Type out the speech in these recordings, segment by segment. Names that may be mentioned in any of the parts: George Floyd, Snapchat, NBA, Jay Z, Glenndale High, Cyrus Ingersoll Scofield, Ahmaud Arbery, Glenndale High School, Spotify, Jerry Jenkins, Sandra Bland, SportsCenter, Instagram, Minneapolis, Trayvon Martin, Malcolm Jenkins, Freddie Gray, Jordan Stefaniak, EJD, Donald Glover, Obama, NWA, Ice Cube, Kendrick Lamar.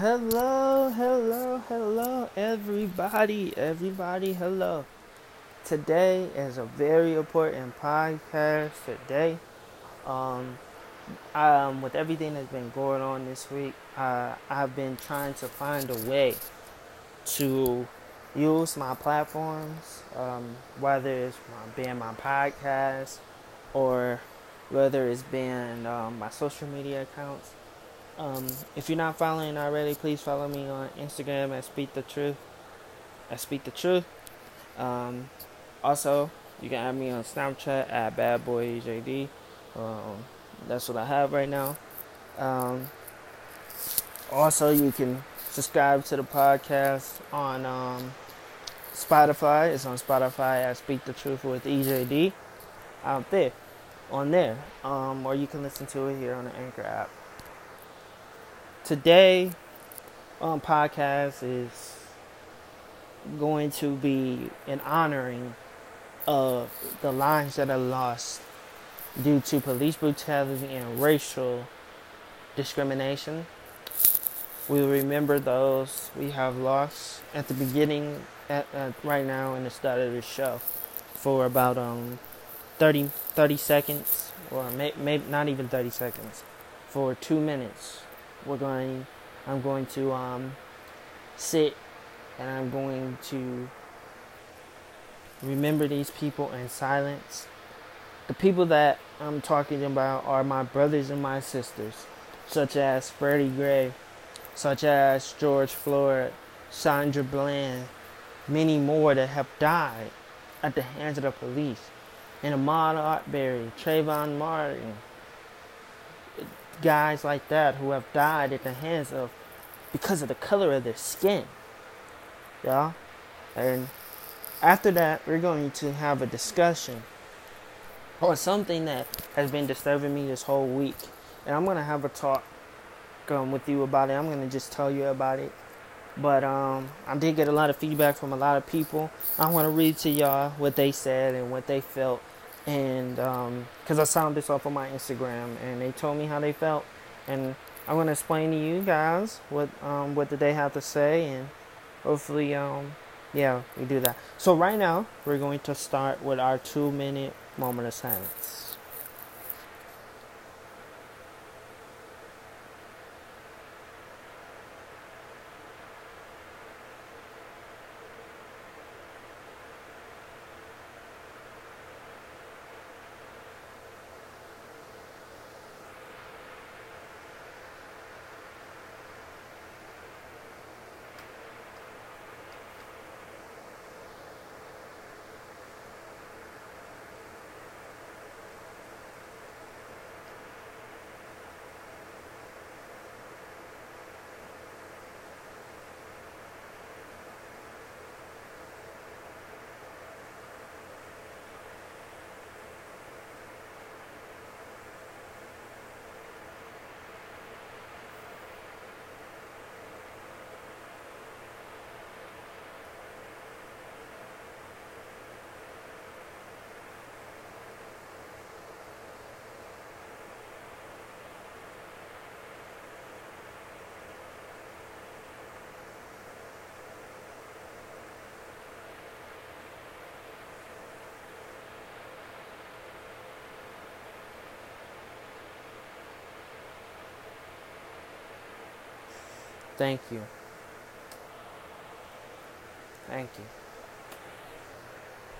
Hello, everybody, hello. Today is a very important podcast today. With everything that's been going on this week, I've been trying to find a way to use my platforms, whether it's being my podcast or whether it's being my social media accounts. If you're not following already, please follow me on Instagram at Speak the Truth. Also, you can add me on Snapchat at BadBoyJD. That's what I have right now. Also, you can subscribe to the podcast on Spotify. It's on Spotify at Speak the Truth with EJD out there, on there. Or you can listen to it here on the Anchor app. Today on podcast is going to be an honoring of the lives that are lost due to police brutality and racial discrimination. We remember those we have lost at the beginning, right now, in the start of the show, for about 30 seconds, or maybe not even 30 seconds, for 2 minutes. I'm going to sit, and I'm going to remember these people in silence. The people that I'm talking about are my brothers and my sisters, such as Freddie Gray, such as George Floyd, Sandra Bland, many more that have died at the hands of the police, and Ahmaud Arbery, Trayvon Martin, guys like that who have died at the hands of, because of the color of their skin, y'all. And after that, we're going to have a discussion on something that has been disturbing me this whole week, and I'm gonna have a talk with you about it. I'm gonna just tell you about it, but I did get a lot of feedback from a lot of people. I want to read to y'all what they said and what they felt. And because I sound this off on my Instagram, and they told me how they felt, and I'm gonna explain to you guys what did they have to say, and hopefully we do that. So right now we're going to start with our 2-minute moment of silence. Thank you.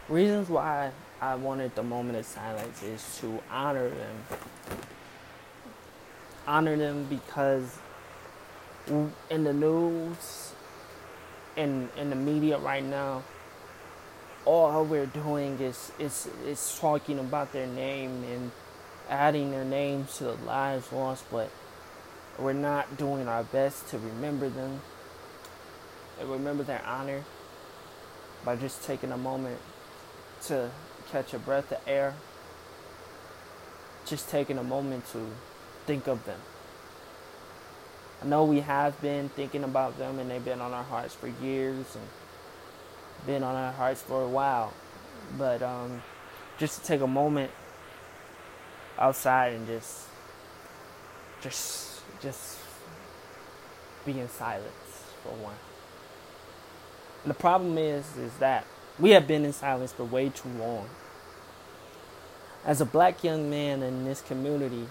Reasons why I wanted the moment of silence is to honor them. Honor them because in the news, in the media right now, all we're doing is talking about their name and adding their names to the lives lost, but we're not doing our best to remember them and remember their honor by just taking a moment to catch a breath of air, just taking a moment to think of them. I know we have been thinking about them, and they've been on our hearts for years and been on our hearts for a while, but just to take a moment outside and just be in silence for one. And the problem is that we have been in silence for way too long. As a black young man in this community,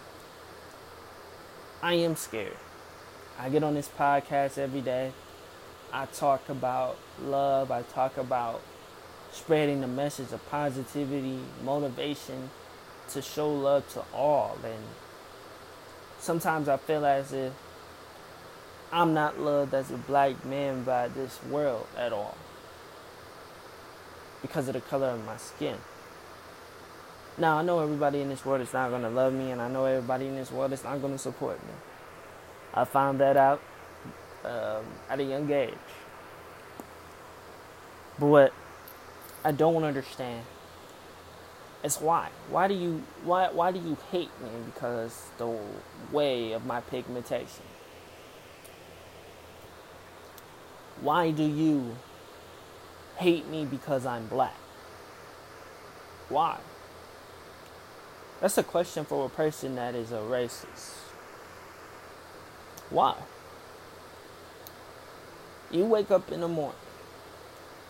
I am scared. I get on this podcast every day. I talk about love. I talk about spreading the message of positivity, motivation, to show love to all. And sometimes I feel as if I'm not loved as a black man by this world at all because of the color of my skin. Now, I know everybody in this world is not going to love me, and I know everybody in this world is not going to support me. I found that out at a young age. But what I don't understand is why. Why do you hate me because the way of my pigmentation? Why do you hate me because I'm black? Why? That's a question for a person that is a racist. Why? You wake up in the morning.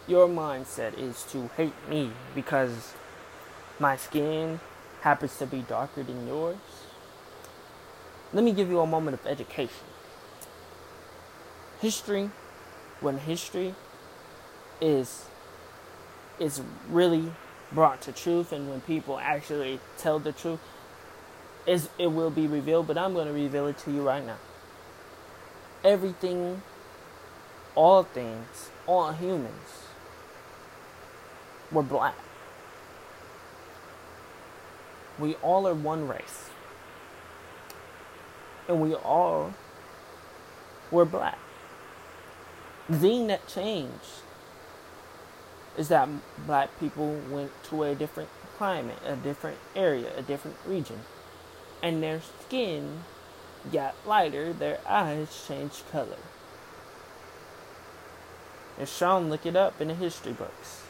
Your mindset is to hate me because my skin happens to be darker than yours. Let me give you a moment of education. History is really brought to truth, and when people actually tell the truth, it will be revealed, but I'm going to reveal it to you right now. Everything, all things, all humans were black. We all are one race. And we all were black. The thing that changed is that black people went to a different climate, a different area, a different region. And their skin got lighter, their eyes changed color. And Sean, look it up in the history books.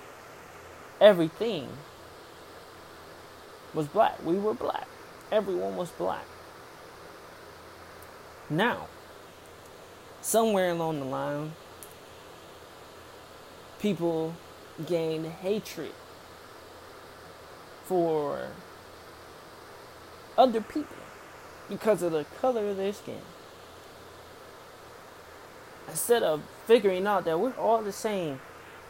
Everything was black. We were black. Everyone was black. Now, somewhere along the line, people gained hatred for other people because of the color of their skin. Instead of figuring out that we're all the same,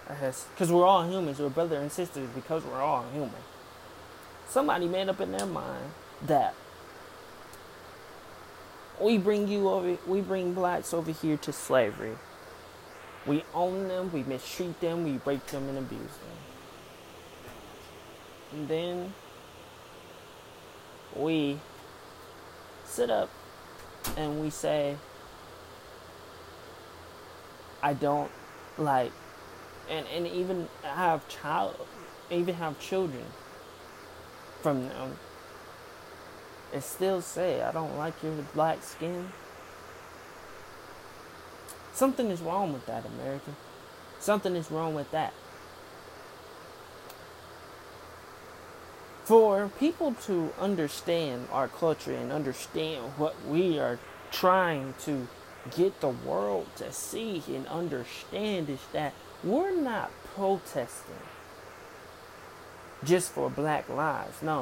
because we're all humans, we're brothers and sisters because we're all human. Somebody made up in their mind that we bring blacks over here to slavery. We own them, we mistreat them, we rape them and abuse them. And then we sit up and we say, I don't like, and even have children from them, and still say, I don't like your black skin. Something is wrong with that, America. Something is wrong with that. For people to understand our culture and understand what we are trying to get the world to see and understand is that we're not protesting just for black lives. No.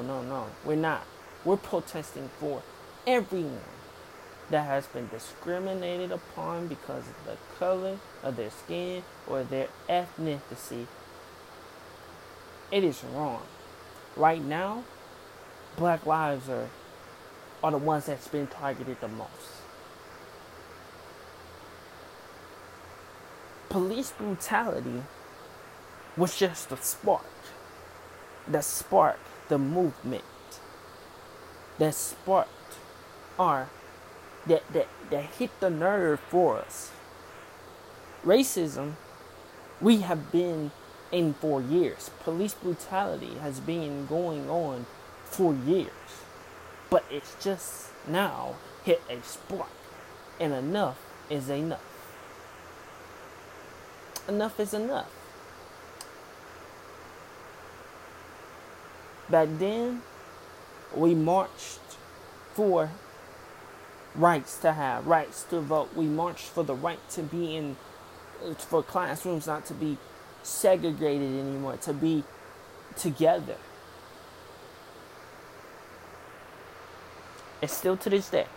We're not. We're protesting for everyone that has been discriminated upon because of the color of their skin or their ethnicity. It is wrong. Right now, black lives are the ones that's been targeted the most. Police brutality was just the spark, the movement that sparked that hit the nerve for us. Racism, we have been in for years. Police brutality has been going on for years. But it's just now hit a spark. And enough is enough. Enough is enough. Back then, we marched for rights to have, rights to vote. We marched for the right to be in, for classrooms not to be segregated anymore, to be together. And still to this day,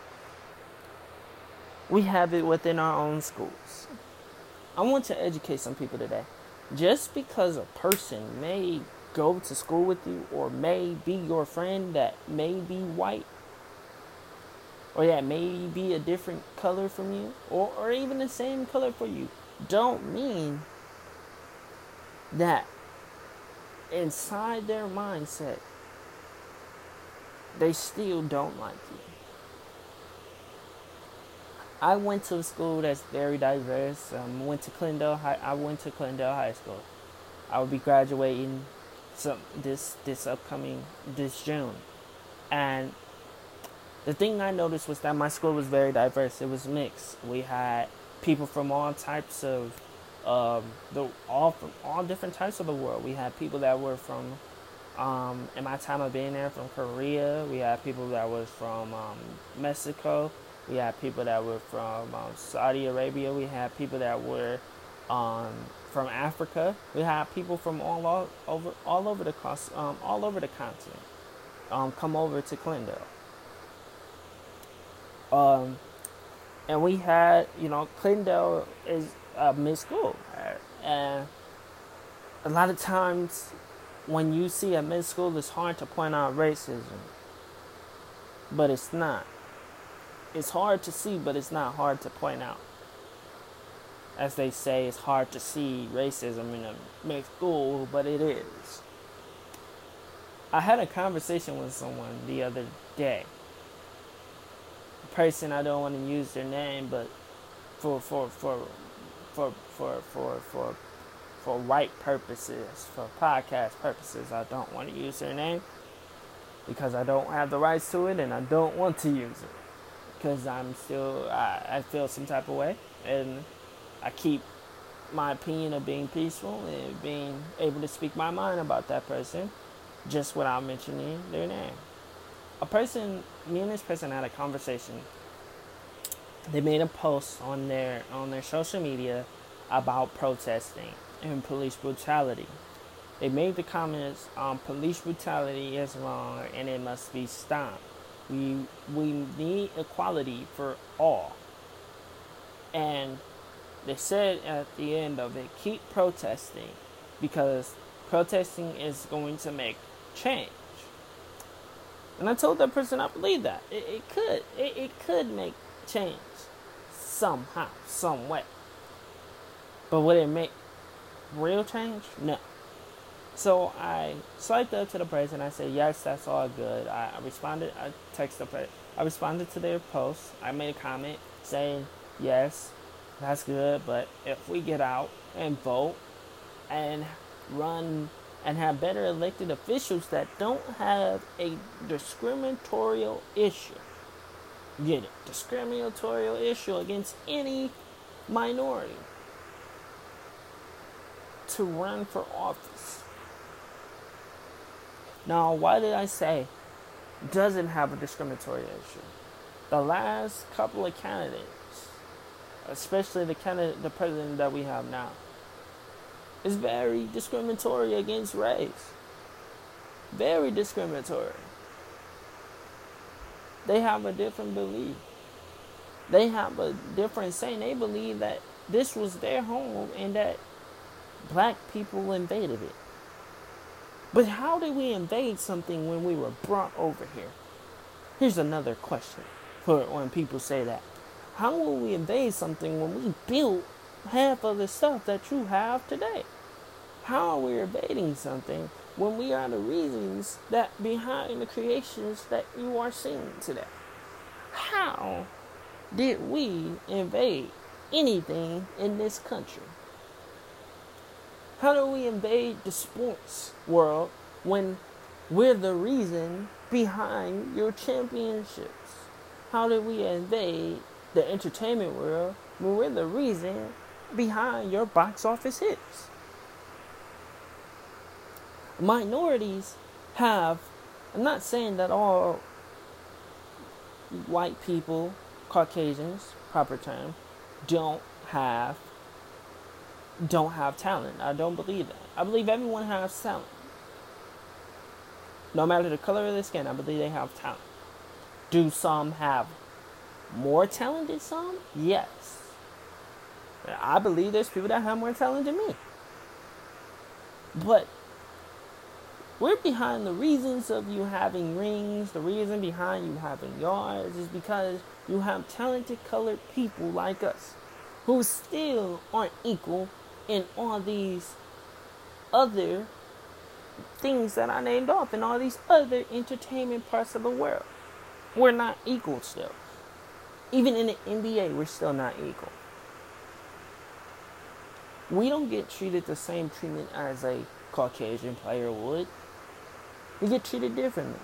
we have it within our own schools. I want to educate some people today. Just because a person may go to school with you or may be your friend that may be white or that may be a different color from you or even the same color for you, don't mean that inside their mindset they still don't like you. I went to a school that's very diverse. Went to Glenndale High. I went to Glenndale High School. I will be graduating this June. And the thing I noticed was that my school was very diverse. It was mixed. We had people from all types of all different types of the world. We had people that were from in my time of being there from Korea. We had people that was from Mexico. We had people that were from Saudi Arabia. We had people that were from Africa. We had people from all over the continent come over to Glenndale. And we had, Glenndale is a mixed school, and a lot of times when you see a mixed school, it's hard to point out racism, but it's not. It's hard to see, but it's not hard to point out. As they say, it's hard to see racism in a mixed school, but it is. I had a conversation with someone the other day. A person, I don't want to use their name, but for right purposes, for podcast purposes, I don't want to use their name because I don't have the rights to it and I don't want to use it. Because I feel some type of way, and I keep my opinion of being peaceful and being able to speak my mind about that person just without mentioning their name. Me and this person had a conversation. They made a post on their social media about protesting and police brutality. They made the comments, police brutality is wrong and it must be stopped. We need equality for all. And they said at the end of it, keep protesting because protesting is going to make change. And I told that person I believe that. It could make change somehow, some way. But would it make real change? No. So I swiped up to the person. I said, yes, that's all good. I responded. I texted the person. I responded to their post. I made a comment saying, yes, that's good. But if we get out and vote and run and have better elected officials that don't have a discriminatorial issue. Get it? Discriminatorial issue against any minority to run for office. Now, why did I say doesn't have a discriminatory issue? The last couple of candidates, especially the president that we have now, is very discriminatory against race. Very discriminatory. They have a different belief. They have a different saying. They believe that this was their home and that black people invaded it. But how did we invade something when we were brought over here? Here's another question for when people say that. How will we invade something when we built half of the stuff that you have today? How are we invading something when we are the reasons that behind the creations that you are seeing today? How did we invade anything in this country? How do we invade the sports world when we're the reason behind your championships? How do we invade the entertainment world when we're the reason behind your box office hits? Minorities I'm not saying that all white people Caucasians, proper term, don't have talent. I don't believe that. I believe everyone has talent. No matter the color of their skin, I believe they have talent. Do some have more talent than some? Yes. I believe there's people that have more talent than me. But we're behind the reasons of you having rings. The reason behind you having yards is because you have talented colored people like us who still aren't equal in all these other things that I named off, in all these other entertainment parts of the world. We're not equal still. Even in the NBA, we're still not equal. We don't get treated the same treatment as a Caucasian player would. We get treated differently.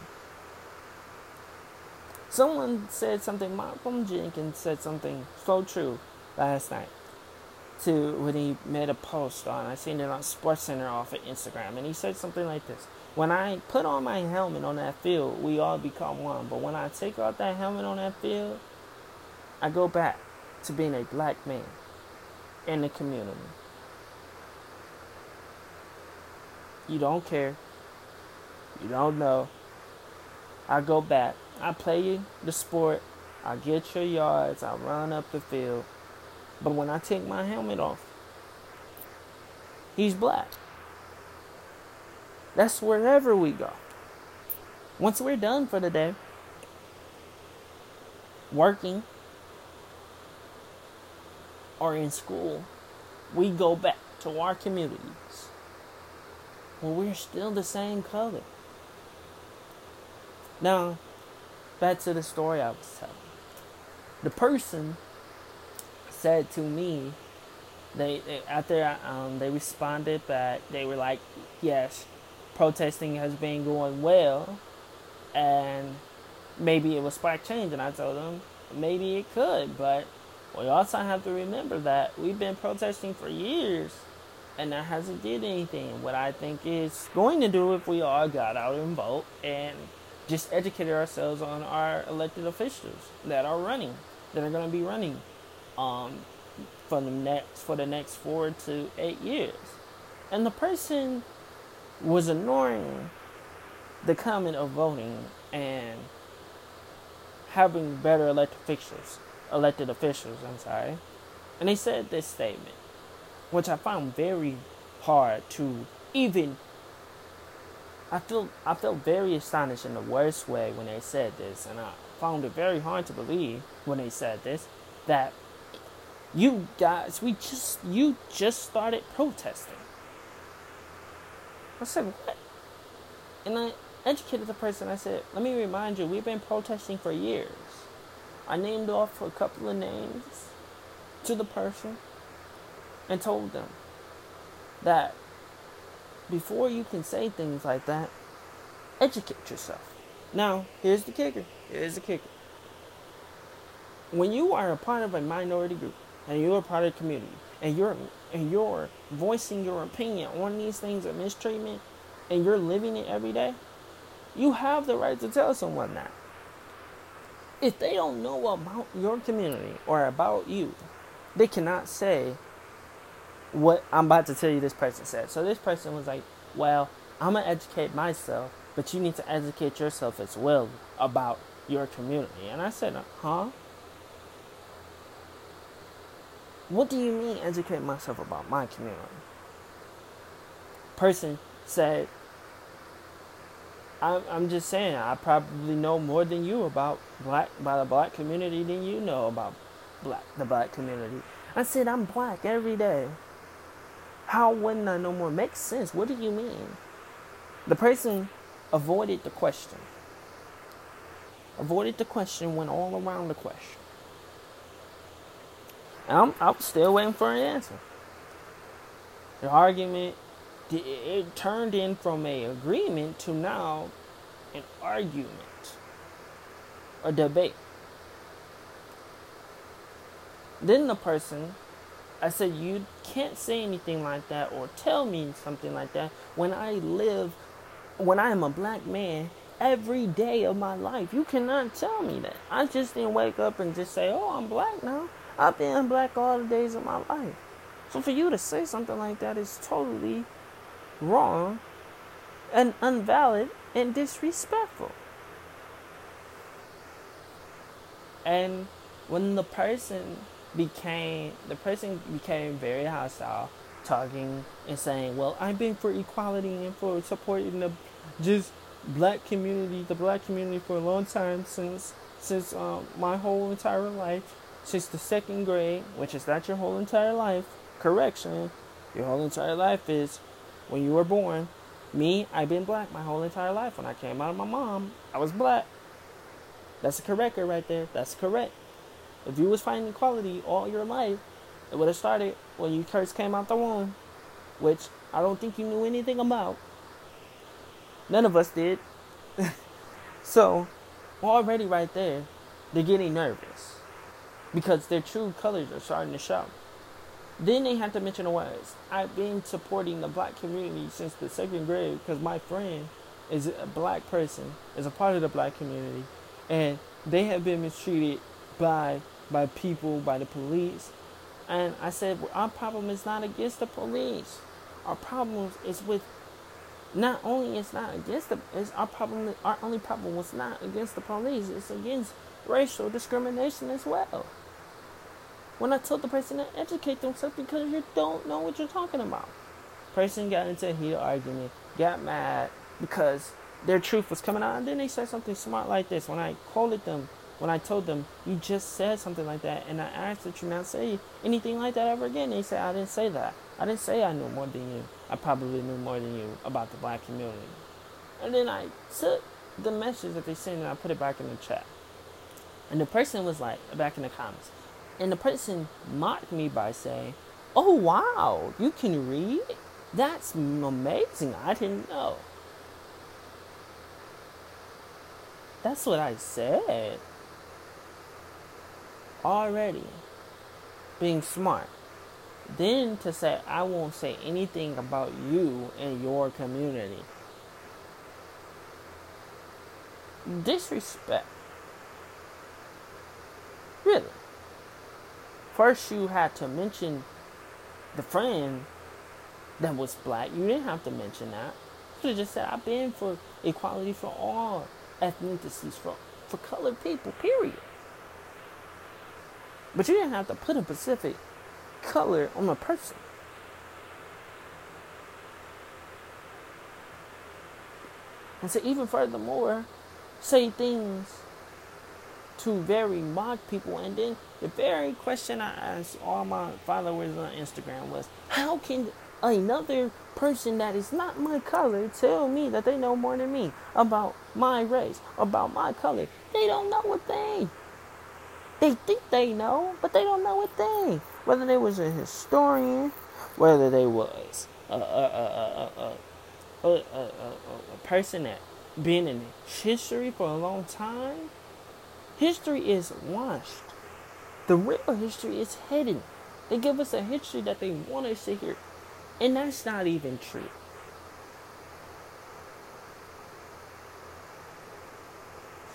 Someone said something, Malcolm Jenkins said something so true last night when he made a post on, I seen it on SportsCenter off of Instagram, and he said something like this: when I put on my helmet on that field, we all become one, but when I take off that helmet on that field, I go back to being a black man in the community. You don't care. You don't know. I go back. I play the sport. I get your yards. I run up the field. But when I take my helmet off, he's black. That's wherever we go. Once we're done for the day, working or in school, we go back to our communities. Well, we're still the same color. Now, back to the story I was telling. The person said to me, they after they responded back, they were like, yes, protesting has been going well, and maybe it will spark change. And I told them, maybe it could, but we also have to remember that we've been protesting for years, and that hasn't did anything. What I think it's going to do if we all got out and vote and just educated ourselves on our elected officials that are going to be running for the next 4 to 8 years. And the person was ignoring the comment of voting and having better elected officials, and they said this statement, which I found very hard to even, I felt very astonished in the worst way when they said this, and I found it very hard to believe when they said this, that you guys, you just started protesting. I said, what? And I educated the person. I said, let me remind you, we've been protesting for years. I named off a couple of names to the person and told them that before you can say things like that, educate yourself. Now, here's the kicker. When you are a part of a minority group and you're a part of a community and you're voicing your opinion on these things of mistreatment and you're living it every day, you have the right to tell someone that. If they don't know about your community or about you, they cannot say what I'm about to tell you this person said. So this person was like, well, I'm going to educate myself, but you need to educate yourself as well about your community. And I said, huh? What do you mean educate myself about my community? Person said, I'm just saying, I probably know more than you about the black community than you know about the black community. I said, I'm black every day. How wouldn't I know more? Makes sense. What do you mean? The person avoided the question. Went all around the question. And I'm still waiting for an answer. The argument, it turned in from an agreement to now an argument, a debate. Then the person, I said, you can't say anything like that or tell me something like that when I am a black man every day of my life. You cannot tell me that. I just didn't wake up and just say, oh, I'm black now. I've been black all the days of my life. So for you to say something like that is totally wrong and invalid and disrespectful. And when the person became very hostile, talking and saying, well, I've been for equality and for supporting the black community for a long time, since my whole entire life, since the second grade, which is not your whole entire life. Correction, your whole entire life is when you were born. Me, I've been black my whole entire life. When I came out of my mom, I was black. That's a correct right there. That's correct. If you was fighting equality all your life, it would have started when you first came out the womb, which I don't think you knew anything about. None of us did. So, already right there, they're getting nervous because their true colors are starting to show. Then they have to mention the words, I've been supporting the black community since the second grade because my friend is a black person, is a part of the black community, and they have been mistreated by people, by the police. And I said, well, our problem is not against the police. Our problem is with, not only it's not against the, it's our problem. Our only problem was not against the police. It's against racial discrimination as well. When I told the person to educate themselves because you don't know what you're talking about. Person got into a heated argument, got mad because their truth was coming out. And then they said something smart like this. When I quoted them, when I told them, you just said something like that, and I asked that you not say anything like that ever again. They said, I didn't say that. I didn't say I knew more than you. I probably knew more than you about the black community. And then I took the message that they sent and I put it back in the chat. And the person was like, back in the comments. And the person mocked me by saying, oh, wow, you can read? That's amazing. I didn't know. That's what I said. Already being smart, then to say I won't say anything about you and your community. Disrespect. Really. First you had to mention the friend that was black. You didn't have to mention that. You could have just said I've been for equality for all ethnicities, for colored people, period. But you didn't have to put a specific color on a person. And so even furthermore, say things to very mock people. And then the very question I asked all my followers on Instagram was, how can another person that is not my color tell me that they know more than me about my race, about my color? They don't know a thing. They think they know, but they don't know a thing. Whether they was a historian, whether they was a person that been in history for a long time, history is washed. The real history is hidden. They give us a history that they want us to hear, and that's not even true.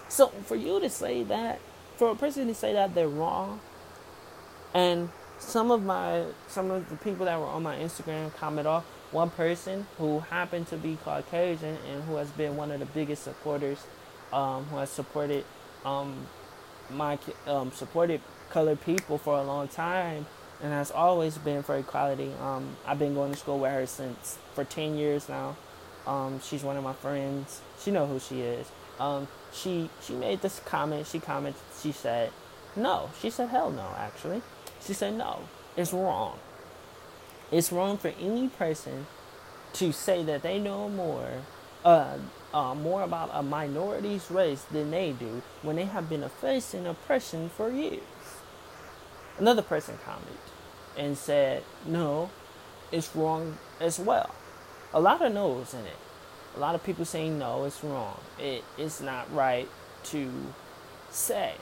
So for you to say that, for a person to say that they're wrong, and some of the people that were on my Instagram comment off, one person who happened to be Caucasian and who has been one of the biggest supporters, who has supported supported colored people for a long time and has always been for equality. I've been going to school with her for 10 years now. She's one of my friends. She know who she is. She made this comment. She said, no. She said, hell no, actually. She said, no, it's wrong. It's wrong for any person to say that they know more about a minority's race than they do when they have been facing oppression for years. Another person commented and said, no, it's wrong as well. A lot of no's in it. A lot of people saying, no, it's wrong. It's not right to say.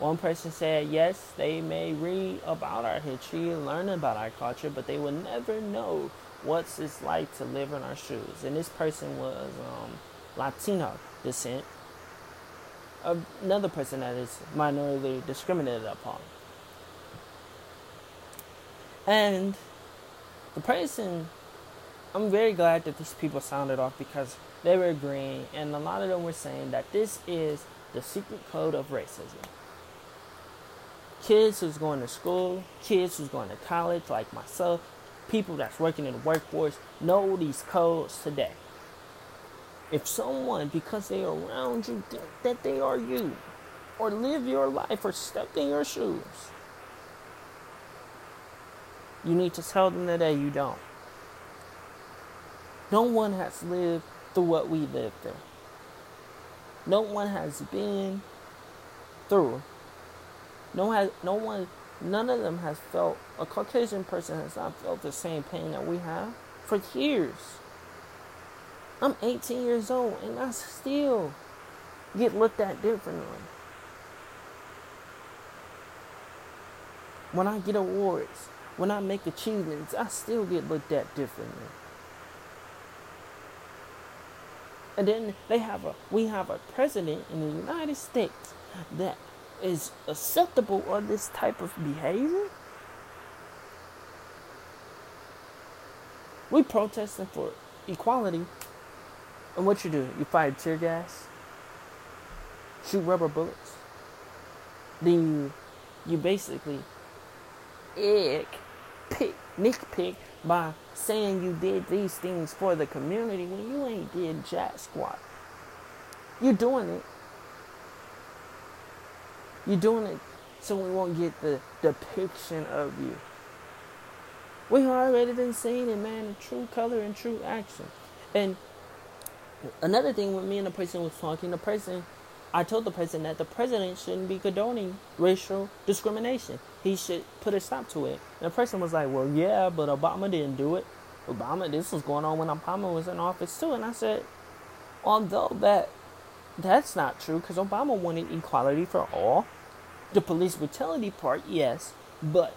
One person said, yes, they may read about our history and learn about our culture, but they will never know what it's like to live in our shoes. And this person was Latino. descent of another person that is minorly discriminated upon. And the person, I'm very glad that these people sounded off because they were agreeing, and a lot of them were saying that this is the secret code of racism. Kids who's going to school, kids who's going to college, like myself, people that's working in the workforce, know these codes today. If someone, because they are around you, think that they are you, or live your life, or step in your shoes, you need to tell them today you don't. No one has lived through what we lived through. No one has been through. None of them has felt, a Caucasian person has not felt the same pain that we have for years. I'm 18 years old and I still get looked at differently. When I get awards, when I make achievements, I still get looked at differently. And then we have a president in the United States that is acceptable of this type of behavior. We protesting for equality, and what you do? You fire tear gas, shoot rubber bullets, then you basically nitpick by saying you did these things for the community when you ain't did jack squat. You're doing it so we won't get the depiction of you. We already been seeing it, man, in true color and true action. And another thing when me and the person was talking, I told the person that the president shouldn't be condoning racial discrimination. He should put a stop to it. And the person was like, well, yeah, but Obama didn't do it. This was going on when Obama was in office too. And I said, although that's not true, because Obama wanted equality for all. The police brutality part, yes, but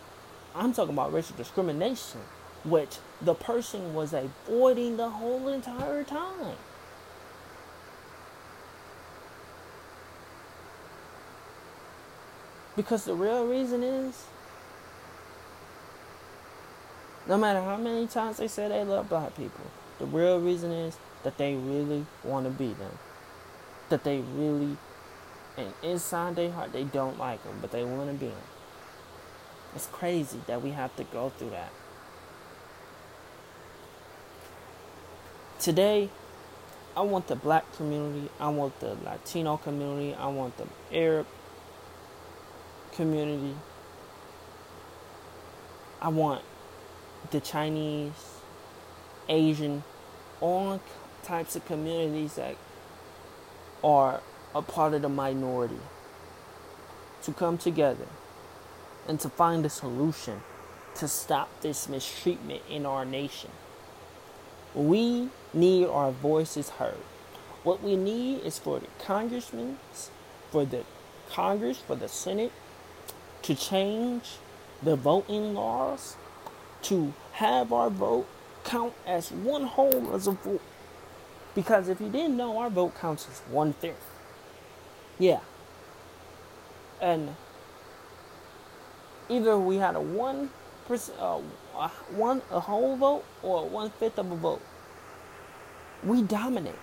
I'm talking about racial discrimination, which the person was avoiding the whole entire time. Because the real reason is, no matter how many times they say they love black people, the real reason is that they really want to be them. That they really, and inside their heart, they don't like them, but they want to be them. It's crazy that we have to go through that. Today, I want the black community, I want the Latino community, I want the Arab community, I want the Chinese, Asian, all types of communities that are a part of the minority to come together and to find a solution to stop this mistreatment in our nation. We need our voices heard. What we need is for the congressmen, for the Congress, for the Senate, to change the voting laws, to have our vote count as one whole as a vote. Because if you didn't know, our vote counts as 1/5. Yeah. And either we had a whole vote or 1/5 of a vote. We dominate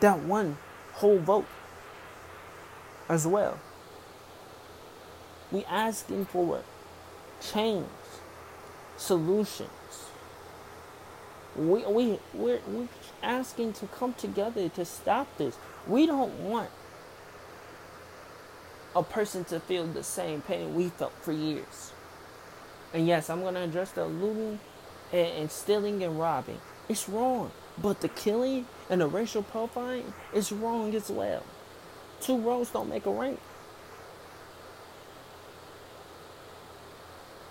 that one whole vote as well. We asking for change, solutions. We're asking to come together to stop this. We don't want a person to feel the same pain we felt for years. And yes, I'm going to address the looting and stealing and robbing. It's wrong. But the killing and the racial profiling is wrong as well. Two wrongs don't make a right.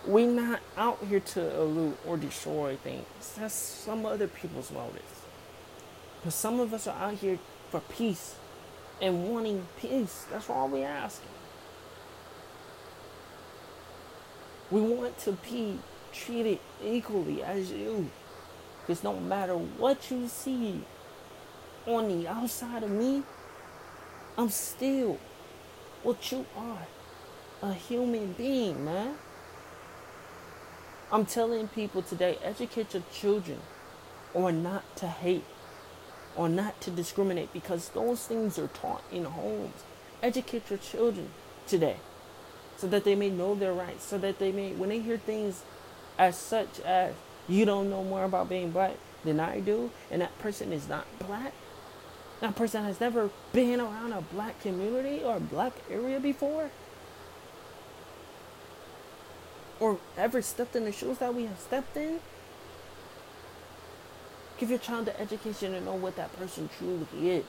We're not out here to elude or destroy things. That's some other people's motives. But some of us are out here for peace and wanting peace. That's all we're asking. We want to be treated equally as you. Because no matter what you see on the outside of me, I'm still what you are, a human being, man. I'm telling people today, educate your children on not to hate, or not to discriminate, because those things are taught in homes. Educate your children today so that they may know their rights, so that they may, when they hear things as such as, you don't know more about being black than I do, and that person is not black, that person has never been around a black community or a black area before, or ever stepped in the shoes that we have stepped in. Give your child the education to know what that person truly is.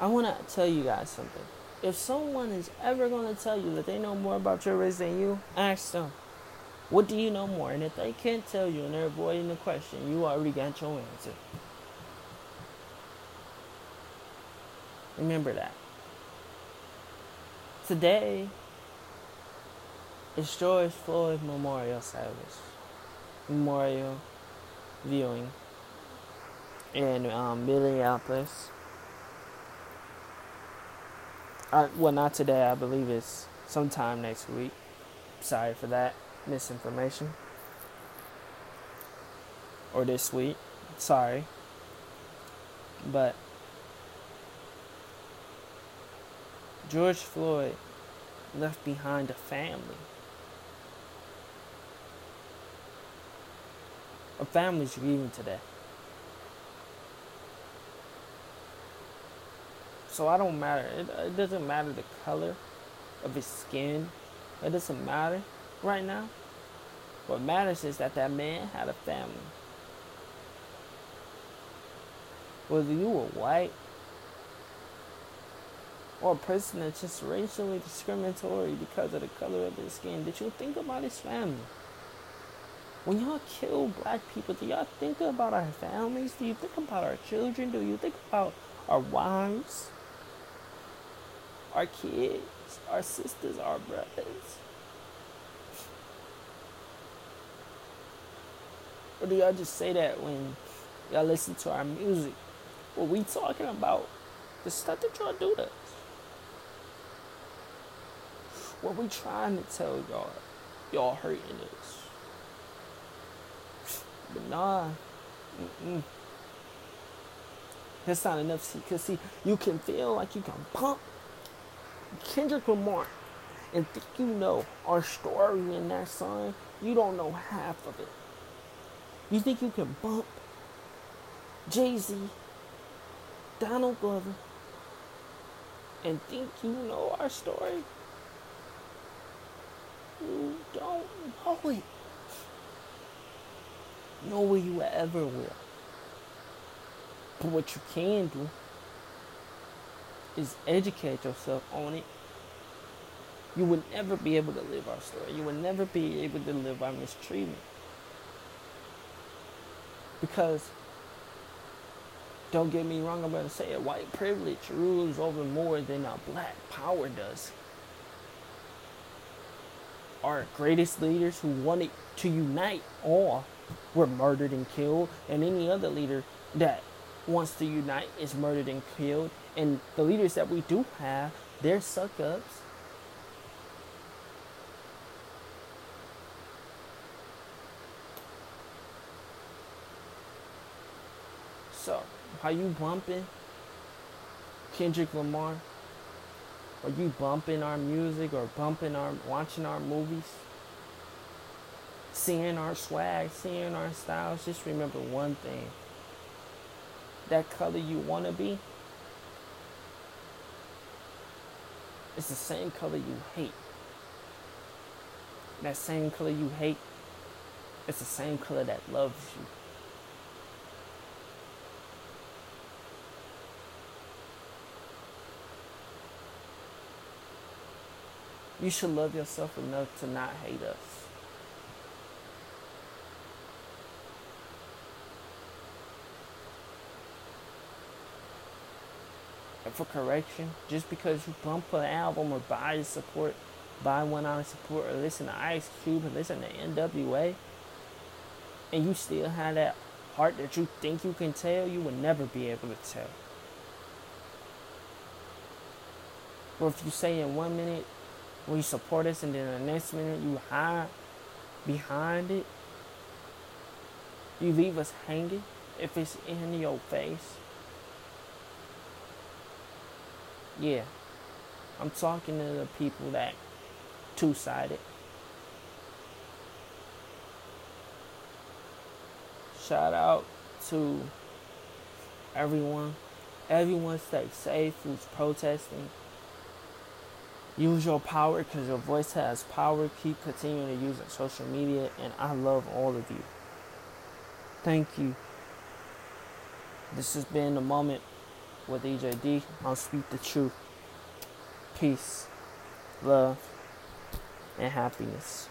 I want to tell you guys something. If someone is ever going to tell you that they know more about your race than you, ask them, what do you know more? And if they can't tell you and they're avoiding the question, you already got your answer. Remember that. Today is George Floyd Memorial Service. Memorial viewing in Minneapolis. Well, not today. I believe it's sometime next week. Sorry for that misinformation. Or this week. Sorry. But George Floyd left behind a family. A family's grieving today. So I don't matter. It doesn't matter the color of his skin. It doesn't matter right now. What matters is that that man had a family. Whether you were white or a person that's just racially discriminatory because of the color of his skin, did you think about his family? When y'all kill black people, do y'all think about our families? Do you think about our children? Do you think about our wives, our kids, our sisters, our brothers? Or do y'all just say that when y'all listen to our music? What we talking about? The stuff that y'all do to us. What we trying to tell y'all? Y'all hurting us. But nah, that's not enough. Because see, you can feel like you can pump Kendrick Lamar and think you know our story in that song. You don't know half of it. You think you can bump Jay Z, Donald Glover, and think you know our story? You don't know it. No way you ever will. But what you can do is educate yourself on it. You will never be able to live our story. You will never be able to live our mistreatment. Because, don't get me wrong, I'm going to say it, white privilege rules over more than our black power does. Our greatest leaders who wanted to unite all were murdered and killed, and any other leader that wants to unite is murdered and killed. And the leaders that we do have, they're suck-ups. So, are you bumping Kendrick Lamar? Are you bumping our music or bumping our, watching our movies? Seeing our swag, seeing our styles, just remember one thing. That color you want to be, it's the same color you hate. That same color you hate, it's the same color that loves you. You should love yourself enough to not hate us. For correction, just because you bump an album or buy one out of support, or listen to Ice Cube and listen to NWA, and you still have that heart that you think you can tell, you will never be able to tell. Or if you say in 1 minute, well, you support us, and then the next minute you hide behind it. You leave us hanging if it's in your face. Yeah, I'm talking to the people that two-sided. Shout out to everyone. Everyone stay safe who's protesting. Use your power, because your voice has power. Keep continuing to use it, social media, and I love all of you. Thank you. This has been The Moment with EJD. I'll speak the truth. Peace, love, and happiness.